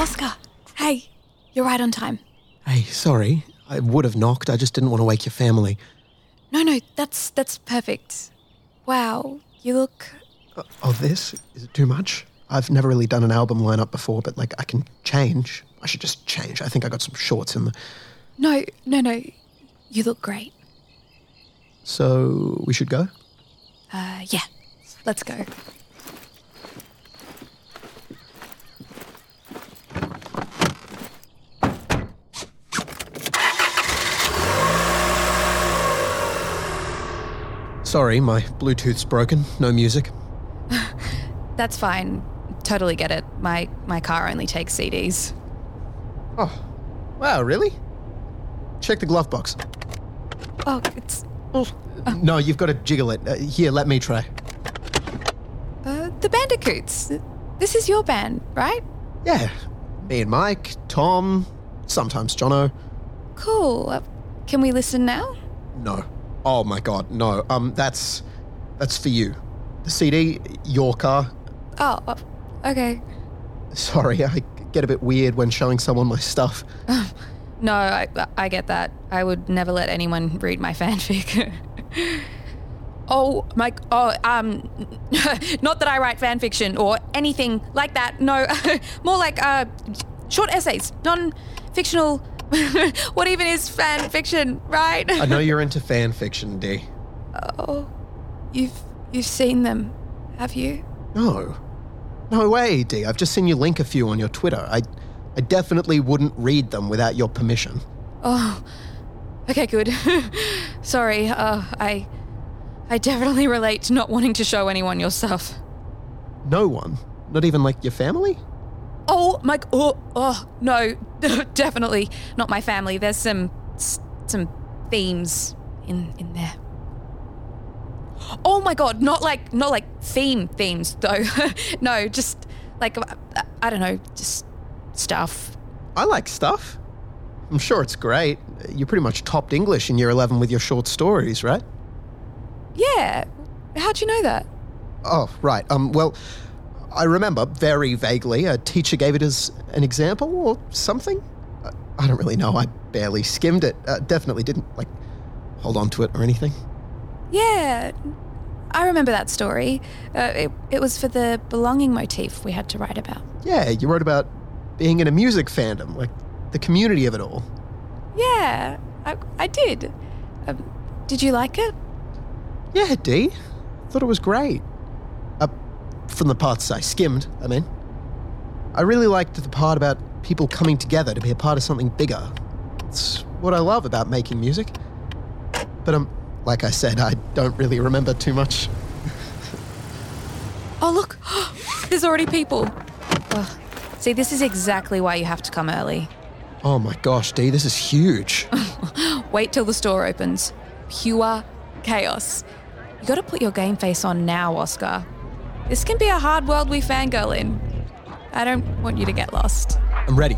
Oscar, hey, you're right on time. Hey, sorry. I would have knocked. I just didn't want to wake your family. No, that's perfect. Wow, you look... Oh, this? Is it too much? I've never really done an album lineup before, but, I can change. I should just change. I think I got some shorts in the... No. You look great. So, we should go? Yeah. Let's go. Sorry, my Bluetooth's broken. No music. That's fine. Totally get it. My car only takes CDs. Oh. Wow, really? Check the glove box. Oh, it's... No, you've got to jiggle it. Here, let me try. The Bandicoots. This is your band, right? Yeah. Me and Mike, Tom, sometimes Jono. Cool. Can we listen now? No. Oh my God, no. That's for you. The CD, your car. Oh, okay. Sorry, I get a bit weird when showing someone my stuff. No, I get that. I would never let anyone read my fanfic. Not that I write fanfiction or anything like that. No, more like short essays, non-fictional. What even is fan fiction, right? I know you're into fan fiction, Dee. Oh, you've seen them, have you? No. No way, Dee. I've just seen you link a few on your Twitter. I definitely wouldn't read them without your permission. Oh, okay, good. Sorry, I definitely relate to not wanting to show anyone your stuff. No one? Not even, your family? Oh, my... Oh no, definitely not my family. There's some themes in there. Oh, my God, not themes, though. No, just, I don't know, just stuff. I like stuff. I'm sure it's great. You pretty much topped English in Year 11 with your short stories, right? Yeah. How'd you know that? Oh, right. Well... I remember, very vaguely, a teacher gave it as an example or something. I don't really know. I barely skimmed it. Definitely didn't, hold on to it or anything. Yeah, I remember that story. It was for the belonging motif we had to write about. Yeah, you wrote about being in a music fandom, the community of it all. Yeah, I did. Did you like it? Yeah, Dee. I thought it was great. From the parts I skimmed, I mean. I really liked the part about people coming together to be a part of something bigger. It's what I love about making music. But, like I said, I don't really remember too much. Oh, look! There's already people! Ugh. See, this is exactly why you have to come early. Oh my gosh, Dee, this is huge. Wait till the store opens. Pure chaos. You gotta put your game face on now, Oscar. This can be a hard world we fangirl in. I don't want you to get lost. I'm ready.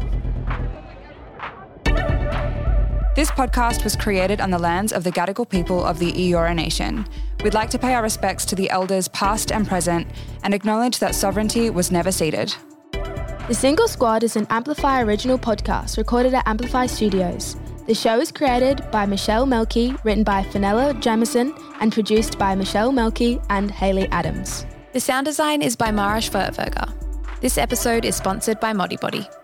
This podcast was created on the lands of the Gadigal people of the Eora Nation. We'd like to pay our respects to the elders past and present and acknowledge that sovereignty was never ceded. The Single Squad is an Amplify original podcast recorded at Amplify Studios. The show is created by Michelle Melkey, written by Fenella Jamison and produced by Michelle Melkey and Hayley Adams. The sound design is by Mara Schwerdtfeger. This episode is sponsored by Modibodi.